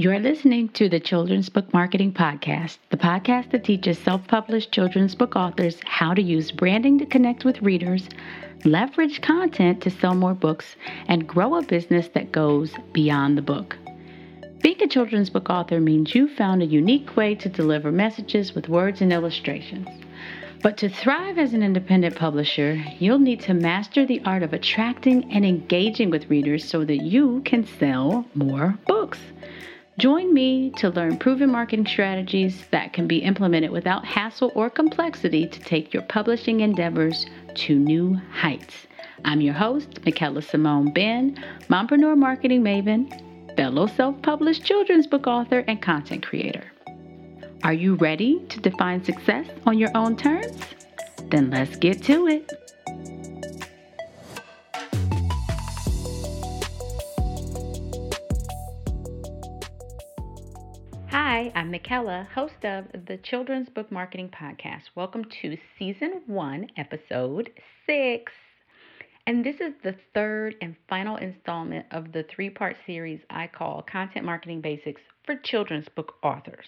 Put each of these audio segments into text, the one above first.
You are listening to the Children's Book Marketing Podcast, the podcast that teaches self-published children's book authors how to use branding to connect with readers, leverage content to sell more books, and grow a business that goes beyond the book. Being a children's book author means you found a unique way to deliver messages with words and illustrations. But to thrive as an independent publisher, you'll need to master the art of attracting and engaging with readers so that you can sell more books. Join me to learn proven marketing strategies that can be implemented without hassle or complexity to take your publishing endeavors to new heights. I'm your host, Michaela Simone Benn, mompreneur marketing maven, fellow self-published children's book author, and content creator. Are you ready to define success on your own terms? Then let's get to it. Hi, I'm Michaela, host of the Children's Book Marketing Podcast. Welcome to Season 1, Episode 6. And this is the third and final installment of the three-part series I call Content Marketing Basics for Children's Book Authors.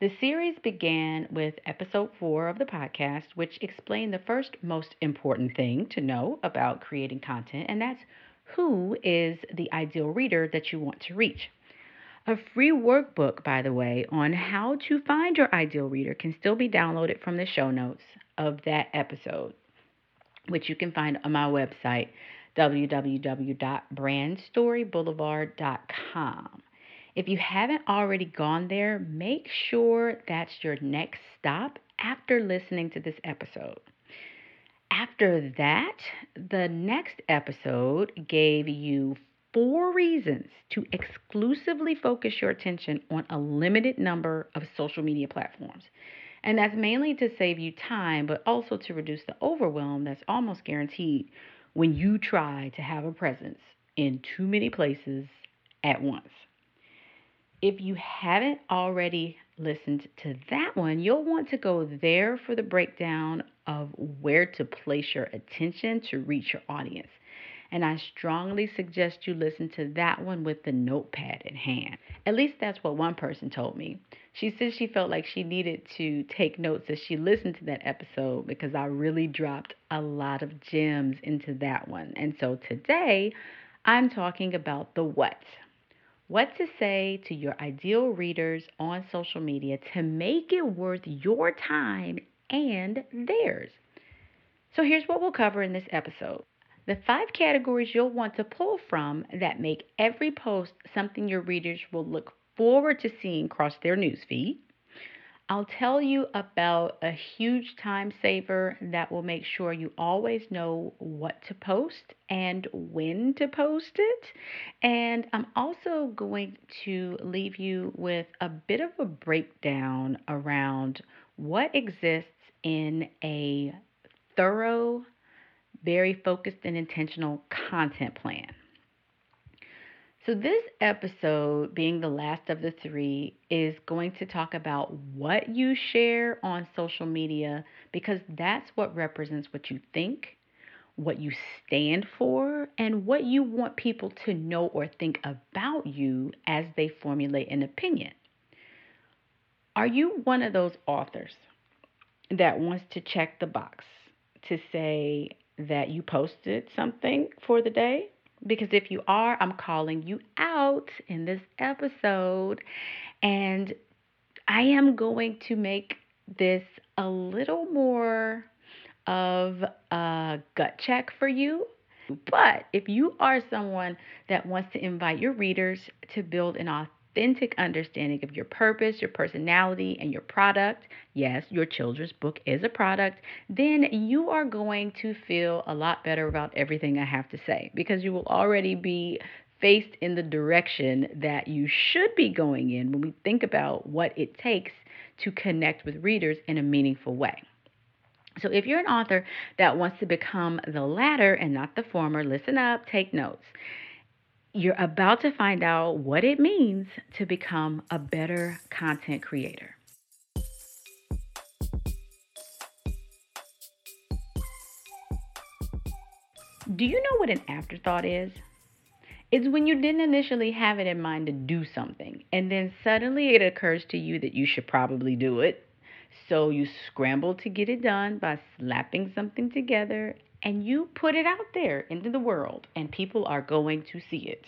The series began with Episode 4 of the podcast, which explained the first most important thing to know about creating content, and that's who is the ideal reader that you want to reach. A free workbook, by the way, on how to find your ideal reader can still be downloaded from the show notes of that episode, which you can find on my website, www.brandstoryboulevard.com. If you haven't already gone there, make sure that's your next stop after listening to this episode. After that, the next episode gave you 4 reasons to exclusively focus your attention on a limited number of social media platforms. And that's mainly to save you time, but also to reduce the overwhelm that's almost guaranteed when you try to have a presence in too many places at once. If you haven't already listened to that one, you'll want to go there for the breakdown of where to place your attention to reach your audience. And I strongly suggest you listen to that one with the notepad in hand. At least that's what one person told me. She said she felt like she needed to take notes as she listened to that episode because I really dropped a lot of gems into that one. And so today, I'm talking about the what. What to say to your ideal readers on social media to make it worth your time and theirs. So here's what we'll cover in this episode. The 5 categories you'll want to pull from that make every post something your readers will look forward to seeing cross their newsfeed. I'll tell you about a huge time saver that will make sure you always know what to post and when to post it. And I'm also going to leave you with a bit of a breakdown around what exists in a thorough, very focused and intentional content plan. So this episode, being the last of the 3, is going to talk about what you share on social media because that's what represents what you think, what you stand for, and what you want people to know or think about you as they formulate an opinion. Are you one of those authors that wants to check the box to say that you posted something for the day? Because if you are, I'm calling you out in this episode, and I am going to make this a little more of a gut check for you. But if you are someone that wants to invite your readers to build an authentic understanding of your purpose, your personality, and your product, yes, your children's book is a product, then you are going to feel a lot better about everything I have to say because you will already be faced in the direction that you should be going in when we think about what it takes to connect with readers in a meaningful way. So if you're an author that wants to become the latter and not the former, listen up, take notes. You're about to find out what it means to become a better content creator. Do you know what an afterthought is? It's when you didn't initially have it in mind to do something, and then suddenly it occurs to you that you should probably do it. So you scramble to get it done by slapping something together, and you put it out there into the world, and people are going to see it.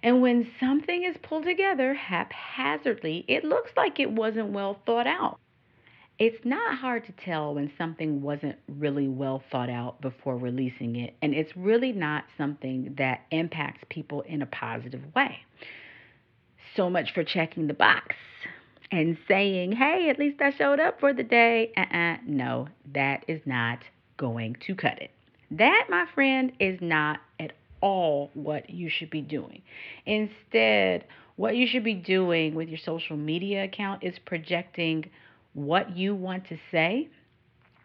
And when something is pulled together haphazardly, it looks like it wasn't well thought out. It's not hard to tell when something wasn't really well thought out before releasing it, and it's really not something that impacts people in a positive way. So much for checking the box and saying, hey, at least I showed up for the day. No, that is not going to cut it. That, my friend, is not at all what you should be doing. Instead, what you should be doing with your social media account is projecting what you want to say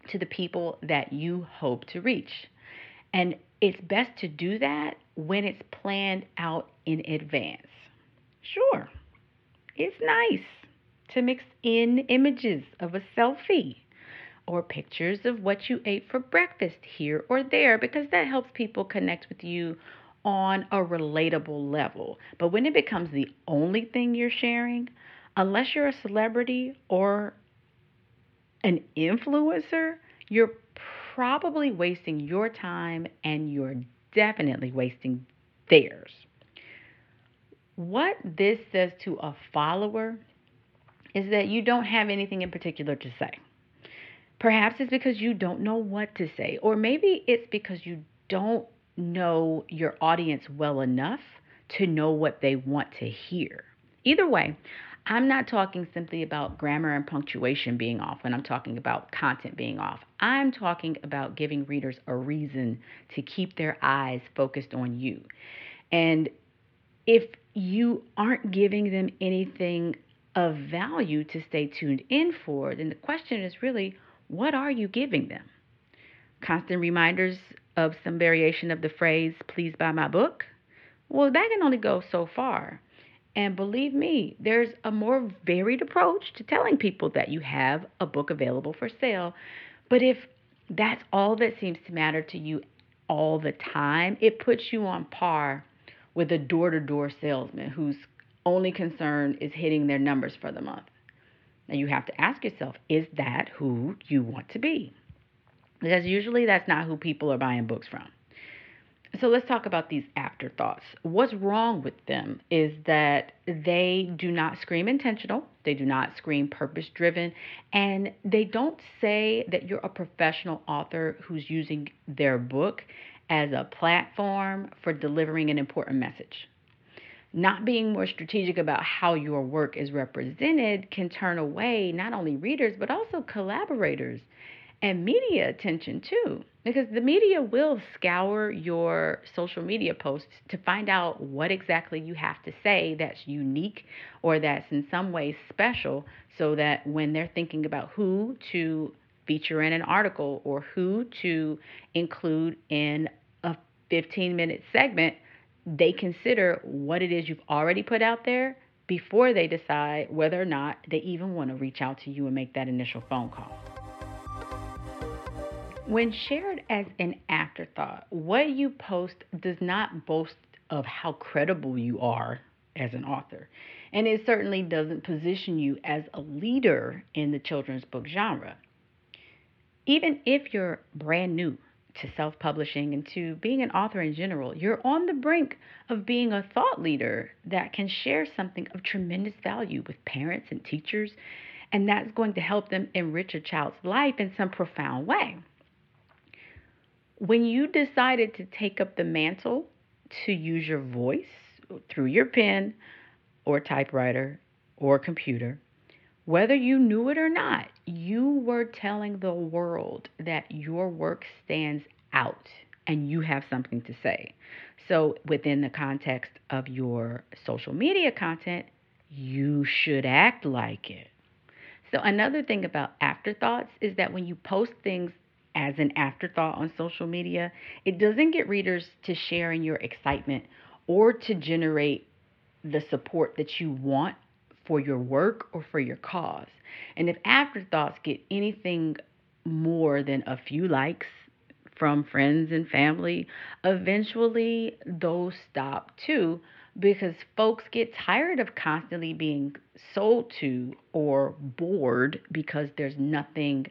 to the people that you hope to reach. And it's best to do that when it's planned out in advance. Sure, it's nice to mix in images of a selfie or pictures of what you ate for breakfast here or there, because that helps people connect with you on a relatable level. But when it becomes the only thing you're sharing, unless you're a celebrity or an influencer, you're probably wasting your time and you're definitely wasting theirs. What this says to a follower is that you don't have anything in particular to say. Perhaps it's because you don't know what to say, or maybe it's because you don't know your audience well enough to know what they want to hear. Either way, I'm not talking simply about grammar and punctuation being off when I'm talking about content being off. I'm talking about giving readers a reason to keep their eyes focused on you. And if you aren't giving them anything of value to stay tuned in for, then the question is really, what are you giving them? Constant reminders of some variation of the phrase, please buy my book? Well, that can only go so far. And believe me, there's a more varied approach to telling people that you have a book available for sale. But if that's all that seems to matter to you all the time, it puts you on par with a door-to-door salesman whose only concern is hitting their numbers for the month. Now you have to ask yourself, is that who you want to be? Because usually that's not who people are buying books from. So let's talk about these afterthoughts. What's wrong with them is that they do not scream intentional, they do not scream purpose-driven, and they don't say that you're a professional author who's using their book as a platform for delivering an important message. Not being more strategic about how your work is represented can turn away not only readers, but also collaborators and media attention too, because the media will scour your social media posts to find out what exactly you have to say that's unique or that's in some way special, so that when they're thinking about who to feature in an article or who to include in a 15-minute segment, they consider what it is you've already put out there before they decide whether or not they even want to reach out to you and make that initial phone call. When shared as an afterthought, what you post does not boast of how credible you are as an author, and it certainly doesn't position you as a leader in the children's book genre. Even if you're brand new to self-publishing and to being an author in general, you're on the brink of being a thought leader that can share something of tremendous value with parents and teachers, and that's going to help them enrich a child's life in some profound way. When you decided to take up the mantle to use your voice through your pen or typewriter or computer, whether you knew it or not, you were telling the world that your work stands out and you have something to say. So within the context of your social media content, you should act like it. So another thing about afterthoughts is that when you post things as an afterthought on social media, it doesn't get readers to share in your excitement or to generate the support that you want for your work or for your cause. And if afterthoughts get anything more than a few likes, from friends and family, eventually those stop too, because folks get tired of constantly being sold to or bored because there's nothing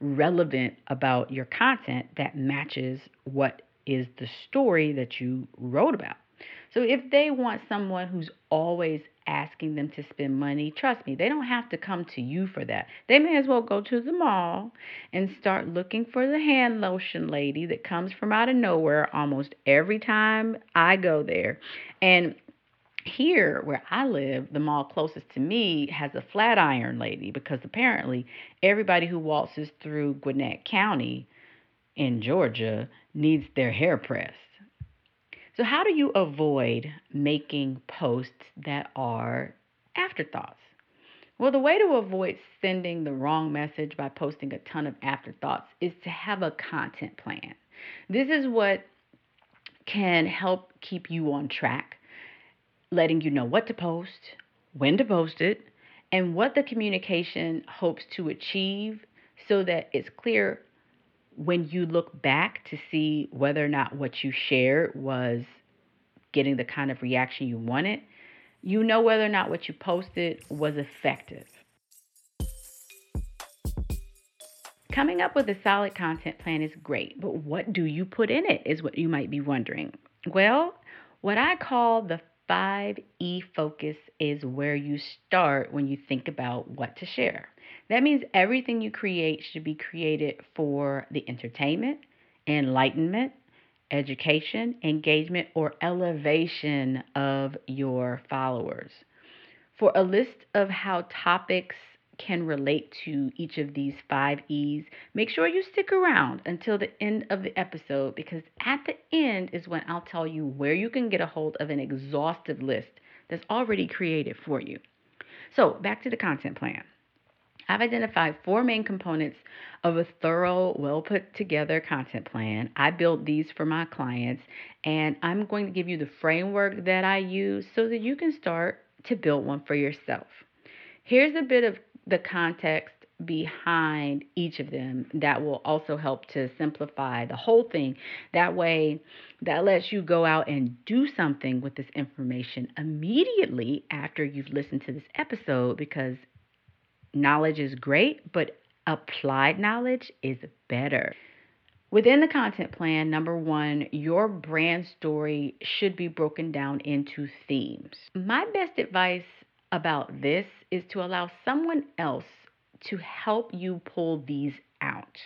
relevant about your content that matches what is the story that you wrote about. So if they want someone who's always asking them to spend money, trust me, they don't have to come to you for that. They may as well go to the mall and start looking for the hand lotion lady that comes from out of nowhere almost every time I go there. And here where I live, the mall closest to me has a flat iron lady, because apparently everybody who waltzes through Gwinnett County in Georgia needs their hair pressed. So how do you avoid making posts that are afterthoughts? Well, the way to avoid sending the wrong message by posting a ton of afterthoughts is to have a content plan. This is what can help keep you on track, letting you know what to post, when to post it, and what the communication hopes to achieve, so that it's clear when you look back to see whether or not what you shared was getting the kind of reaction you wanted. You know whether or not what you posted was effective. Coming up with a solid content plan is great, but what do you put in it is what you might be wondering. Well, what I call the 5E focus is where you start when you think about what to share. That means everything you create should be created for the entertainment, enlightenment, education, engagement, or elevation of your followers. For a list of how topics can relate to each of these 5 E's, make sure you stick around until the end of the episode, because at the end is when I'll tell you where you can get a hold of an exhaustive list that's already created for you. So back to the content plan. I've identified 4 main components of a thorough, well-put-together content plan. I build these for my clients, and I'm going to give you the framework that I use so that you can start to build one for yourself. Here's a bit of the context behind each of them that will also help to simplify the whole thing. That way, that lets you go out and do something with this information immediately after you've listened to this episode, because knowledge is great, but applied knowledge is better. Within the content plan, number 1, your brand story should be broken down into themes. My best advice about this is to allow someone else to help you pull these out.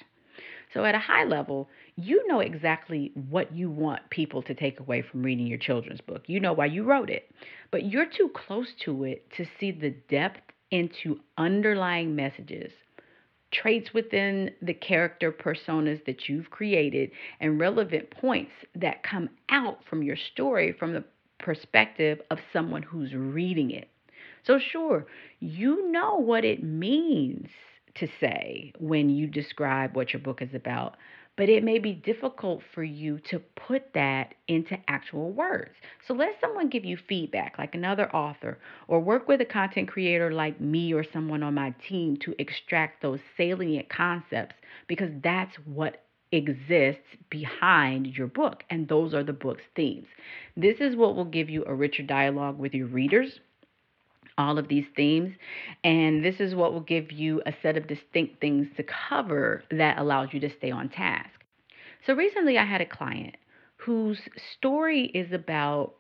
So at a high level, you know exactly what you want people to take away from reading your children's book. You know why you wrote it, but you're too close to it to see the depth into underlying messages, traits within the character personas that you've created, and relevant points that come out from your story from the perspective of someone who's reading it. So sure, you know what it means to say when you describe what your book is about, but it may be difficult for you to put that into actual words. So let someone give you feedback, like another author, or work with a content creator like me or someone on my team to extract those salient concepts, because that's what exists behind your book, and those are the book's themes. This is what will give you a richer dialogue with your readers, all of these themes, and this is what will give you a set of distinct things to cover that allows you to stay on task. So recently I had a client whose story is about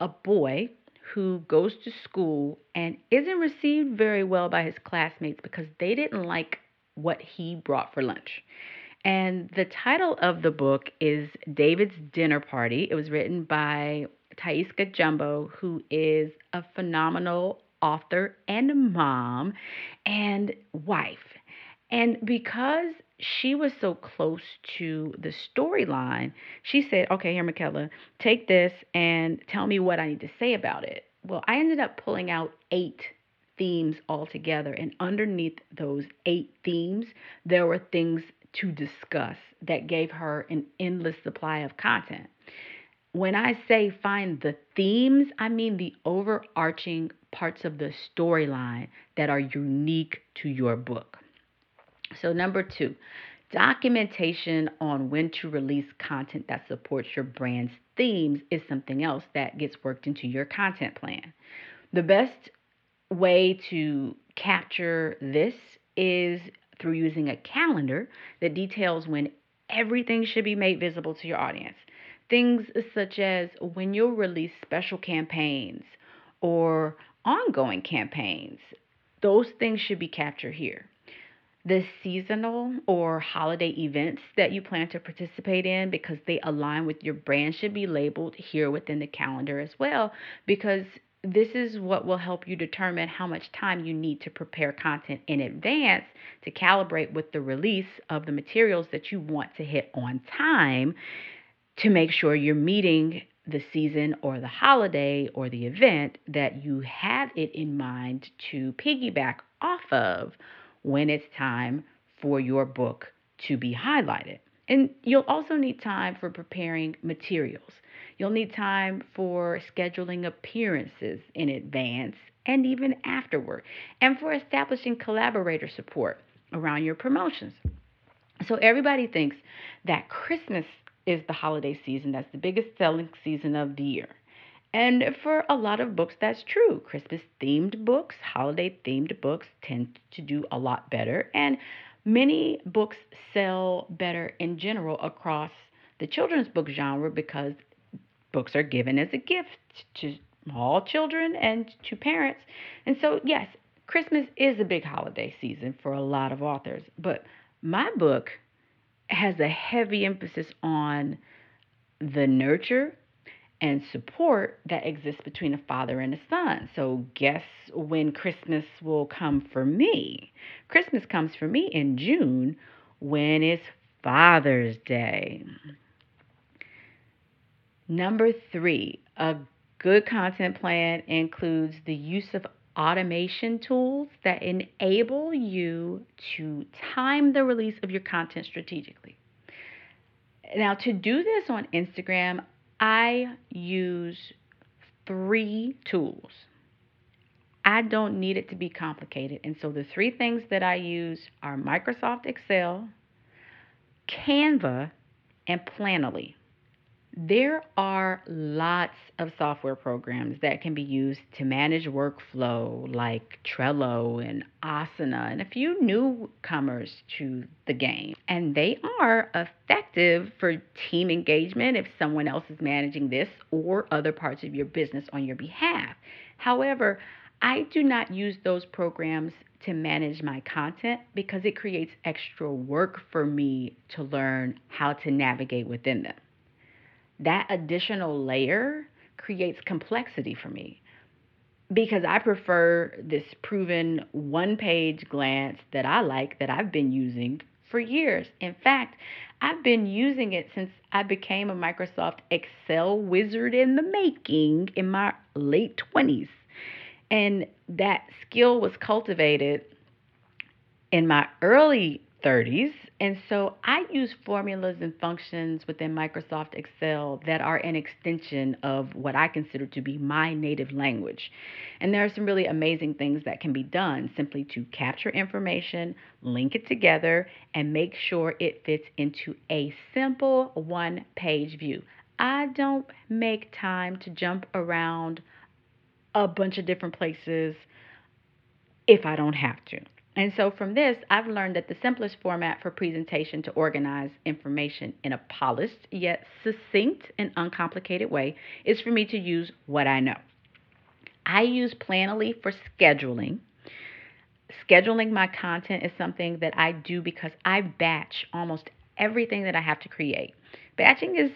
a boy who goes to school and isn't received very well by his classmates because they didn't like what he brought for lunch. And the title of the book is David's Dinner Party. It was written by Taiska Jumbo, who is a phenomenal author and mom and wife. And because she was so close to the storyline, she said, okay, here, Michaela, take this and tell me what I need to say about it. Well, I ended up pulling out 8 themes altogether. And underneath those 8 themes, there were things to discuss that gave her an endless supply of content. When I say find the themes, I mean the overarching parts of the storyline that are unique to your book. So number 2, Documentation on when to release content that supports your brand's themes is something else that gets worked into your content plan. The best way to capture this is through using a calendar that details when everything should be made visible to your audience. Things such as when you'll release special campaigns or ongoing campaigns. Those things should be captured here. The seasonal or holiday events that you plan to participate in because they align with your brand should be labeled here within the calendar as well, because this is what will help you determine how much time you need to prepare content in advance to calibrate with the release of the materials that you want to hit on time to make sure you're meeting the season or the holiday or the event that you have it in mind to piggyback off of when it's time for your book to be highlighted. And you'll also need time for preparing materials. You'll need time for scheduling appearances in advance and even afterward, and for establishing collaborator support around your promotions. So everybody thinks that Christmas is the holiday season. That's the biggest selling season of the year. And for a lot of books, that's true. Christmas-themed books, holiday-themed books tend to do a lot better. And many books sell better in general across the children's book genre because books are given as a gift to all children and to parents. And so, yes, Christmas is a big holiday season for a lot of authors. But my book has a heavy emphasis on the nurture and support that exists between a father and a son. So guess when Christmas will come for me? Christmas comes for me in June when it's Father's Day. Number 3, a good content plan includes the use of automation tools that enable you to time the release of your content strategically. Now, to do this on Instagram, I use 3 tools. I don't need it to be complicated. And so the 3 things that I use are Microsoft Excel, Canva, and Planoly. There are lots of software programs that can be used to manage workflow, like Trello and Asana, and a few newcomers to the game. And they are effective for team engagement if someone else is managing this or other parts of your business on your behalf. However, I do not use those programs to manage my content because it creates extra work for me to learn how to navigate within them. That additional layer creates complexity for me because I prefer this proven one-page glance that I like, that I've been using for years. In fact, I've been using it since I became a Microsoft Excel wizard in the making in my late 20s. And that skill was cultivated in my early 30s. And so I use formulas and functions within Microsoft Excel that are an extension of what I consider to be my native language. And there are some really amazing things that can be done simply to capture information, link it together, and make sure it fits into a simple one-page view. I don't make time to jump around a bunch of different places if I don't have to. And so from this, I've learned that the simplest format for presentation to organize information in a polished yet succinct and uncomplicated way is for me to use what I know. I use Planoly for scheduling. Scheduling my content is something that I do because I batch almost everything that I have to create. Batching is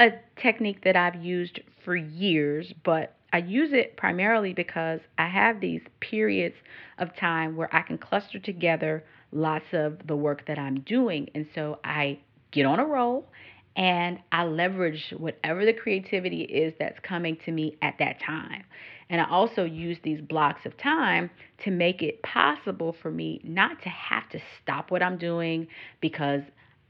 a technique that I've used for years, but I use it primarily because I have these periods of time where I can cluster together lots of the work that I'm doing. And so I get on a roll and I leverage whatever the creativity is that's coming to me at that time. And I also use these blocks of time to make it possible for me not to have to stop what I'm doing because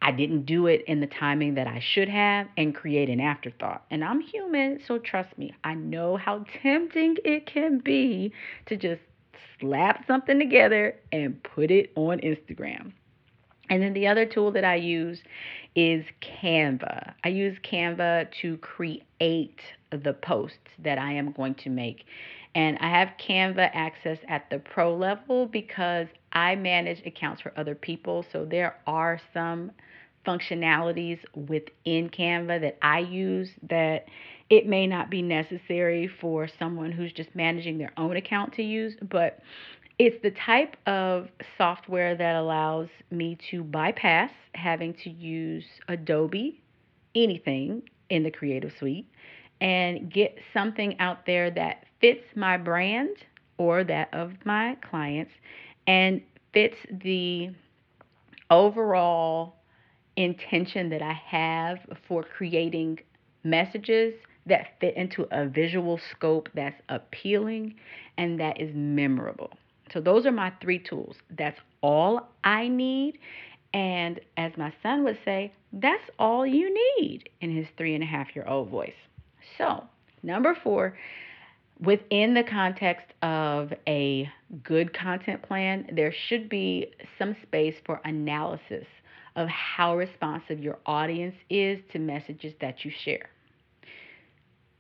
I didn't do it in the timing that I should have and create an afterthought. And I'm human, so trust me, I know how tempting it can be to just slap something together and put it on Instagram. And then the other tool that I use is Canva. I use Canva to create the posts that I am going to make. And I have Canva access at the pro level because I manage accounts for other people. So there are some functionalities within Canva that I use that it may not be necessary for someone who's just managing their own account to use, but it's the type of software that allows me to bypass having to use Adobe, anything in the Creative Suite, and get something out there that fits my brand or that of my clients and fits the overall intention that I have for creating messages that fit into a visual scope that's appealing and that is memorable. So those are my three tools. That's all I need. And as my son would say, that's all you need in his 3.5-year-old voice. So number 4, within the context of a good content plan, there should be some space for analysis of how responsive your audience is to messages that you share.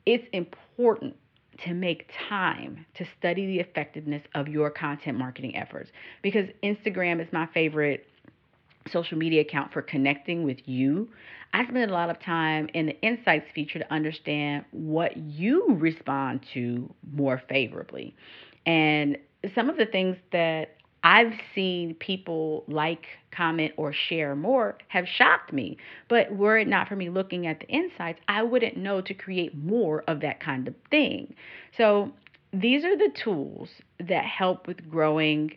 It's important to make time to study the effectiveness of your content marketing efforts, because Instagram is my favorite social media account for connecting with you. I spend a lot of time in the insights feature to understand what you respond to more favorably. And some of the things that I've seen people like, comment, or share more have shocked me. But were it not for me looking at the insights, I wouldn't know to create more of that kind of thing. So these are the tools that help with growing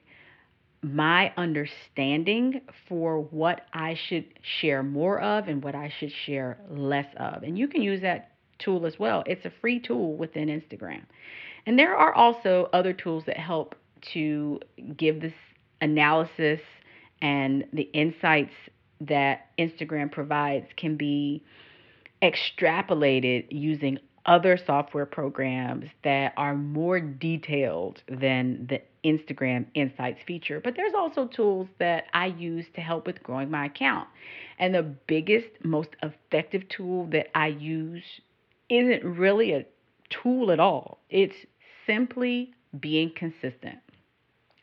my understanding for what I should share more of and what I should share less of. And you can use that tool as well. It's a free tool within Instagram. And there are also other tools that help to give this analysis, and the insights that Instagram provides can be extrapolated using other software programs that are more detailed than the Instagram Insights feature. But there's also tools that I use to help with growing my account. And the biggest, most effective tool that I use isn't really a tool at all. It's simply being consistent.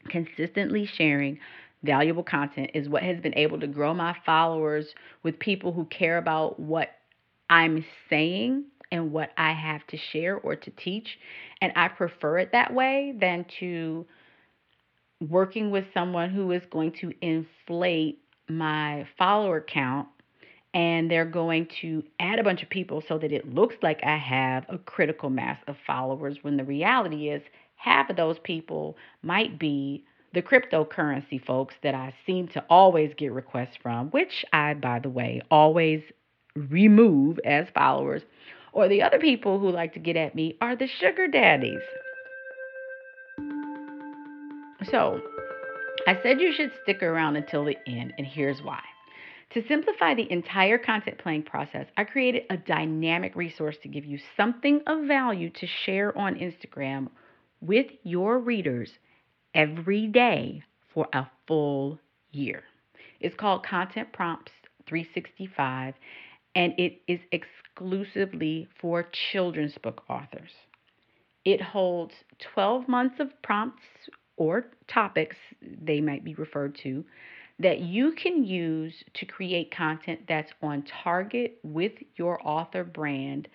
Consistently sharing valuable content is what has been able to grow my followers with people who care about what I'm saying and what I have to share or to teach. And I prefer it that way than to working with someone who is going to inflate my follower count and they're going to add a bunch of people so that it looks like I have a critical mass of followers, when the reality is half of those people might be the cryptocurrency folks that I seem to always get requests from, which I, by the way, always remove as followers. Or the other people who like to get at me are the sugar daddies. So I said you should stick around until the end, and here's why. To simplify the entire content planning process, I created a dynamic resource to give you something of value to share on Instagram with your readers every day for a full year. It's called Content Prompts 365, and it is exclusively for children's book authors. It holds 12 months of prompts or topics, they might be referred to, that you can use to create content that's on target with your author brand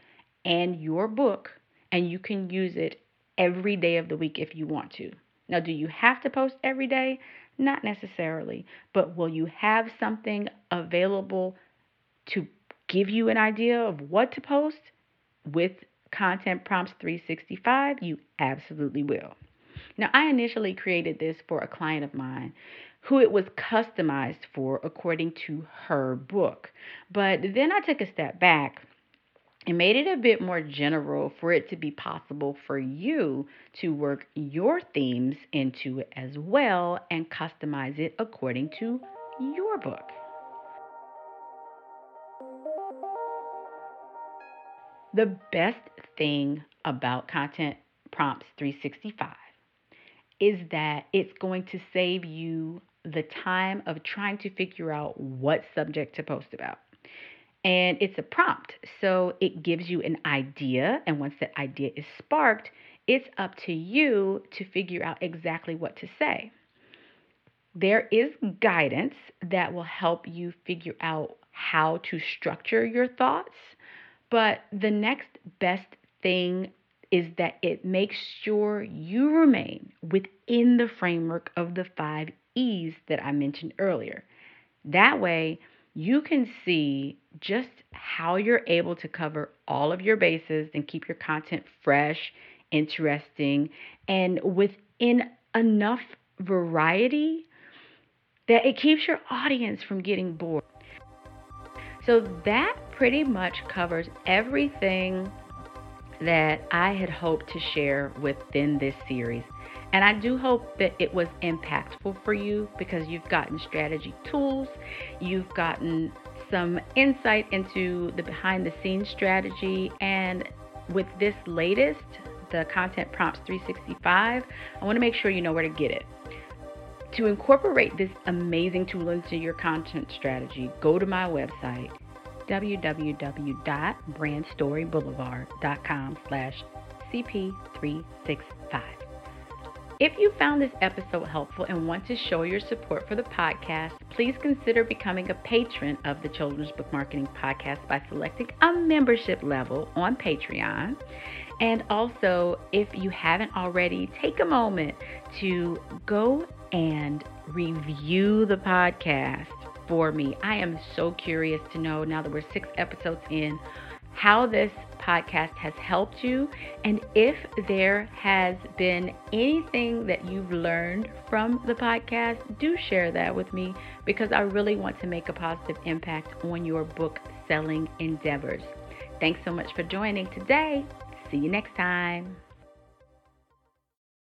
and your book, and you can use it every day of the week if you want to. Now, do you have to post every day? Not necessarily, but will you have something available to give you an idea of what to post? With Content Prompts 365, you absolutely will. Now, I initially created this for a client of mine who it was customized for according to her book. But then I took a step back and made it a bit more general for it to be possible for you to work your themes into it as well and customize it according to your book. The best thing about Content Prompts 365 is that it's going to save you the time of trying to figure out what subject to post about. And it's a prompt, so it gives you an idea. And once that idea is sparked, it's up to you to figure out exactly what to say. There is guidance that will help you figure out how to structure your thoughts, but the next best thing is that it makes sure you remain within the framework of the 5 E's that I mentioned earlier. That way, you can see just how you're able to cover all of your bases and keep your content fresh, interesting, and within enough variety that it keeps your audience from getting bored. So that pretty much covers everything that I had hoped to share within this series. And I do hope that it was impactful for you, because you've gotten strategy tools, you've gotten some insight into the behind the scenes strategy. And with this latest, the Content Prompts 365, I want to make sure you know where to get it. To incorporate this amazing tool into your content strategy, go to my website, www.brandstoryboulevard.com/cp365. If you found this episode helpful and want to show your support for the podcast, please consider becoming a patron of the Children's Book Marketing Podcast by selecting a membership level on Patreon. And also, if you haven't already, take a moment to go and review the podcast for me. I am so curious to know, now that we're 6 episodes in, how this podcast has helped you, and if there has been anything that you've learned from the podcast, do share that with me, because I really want to make a positive impact on your book selling endeavors. Thanks so much for joining today. See you next time.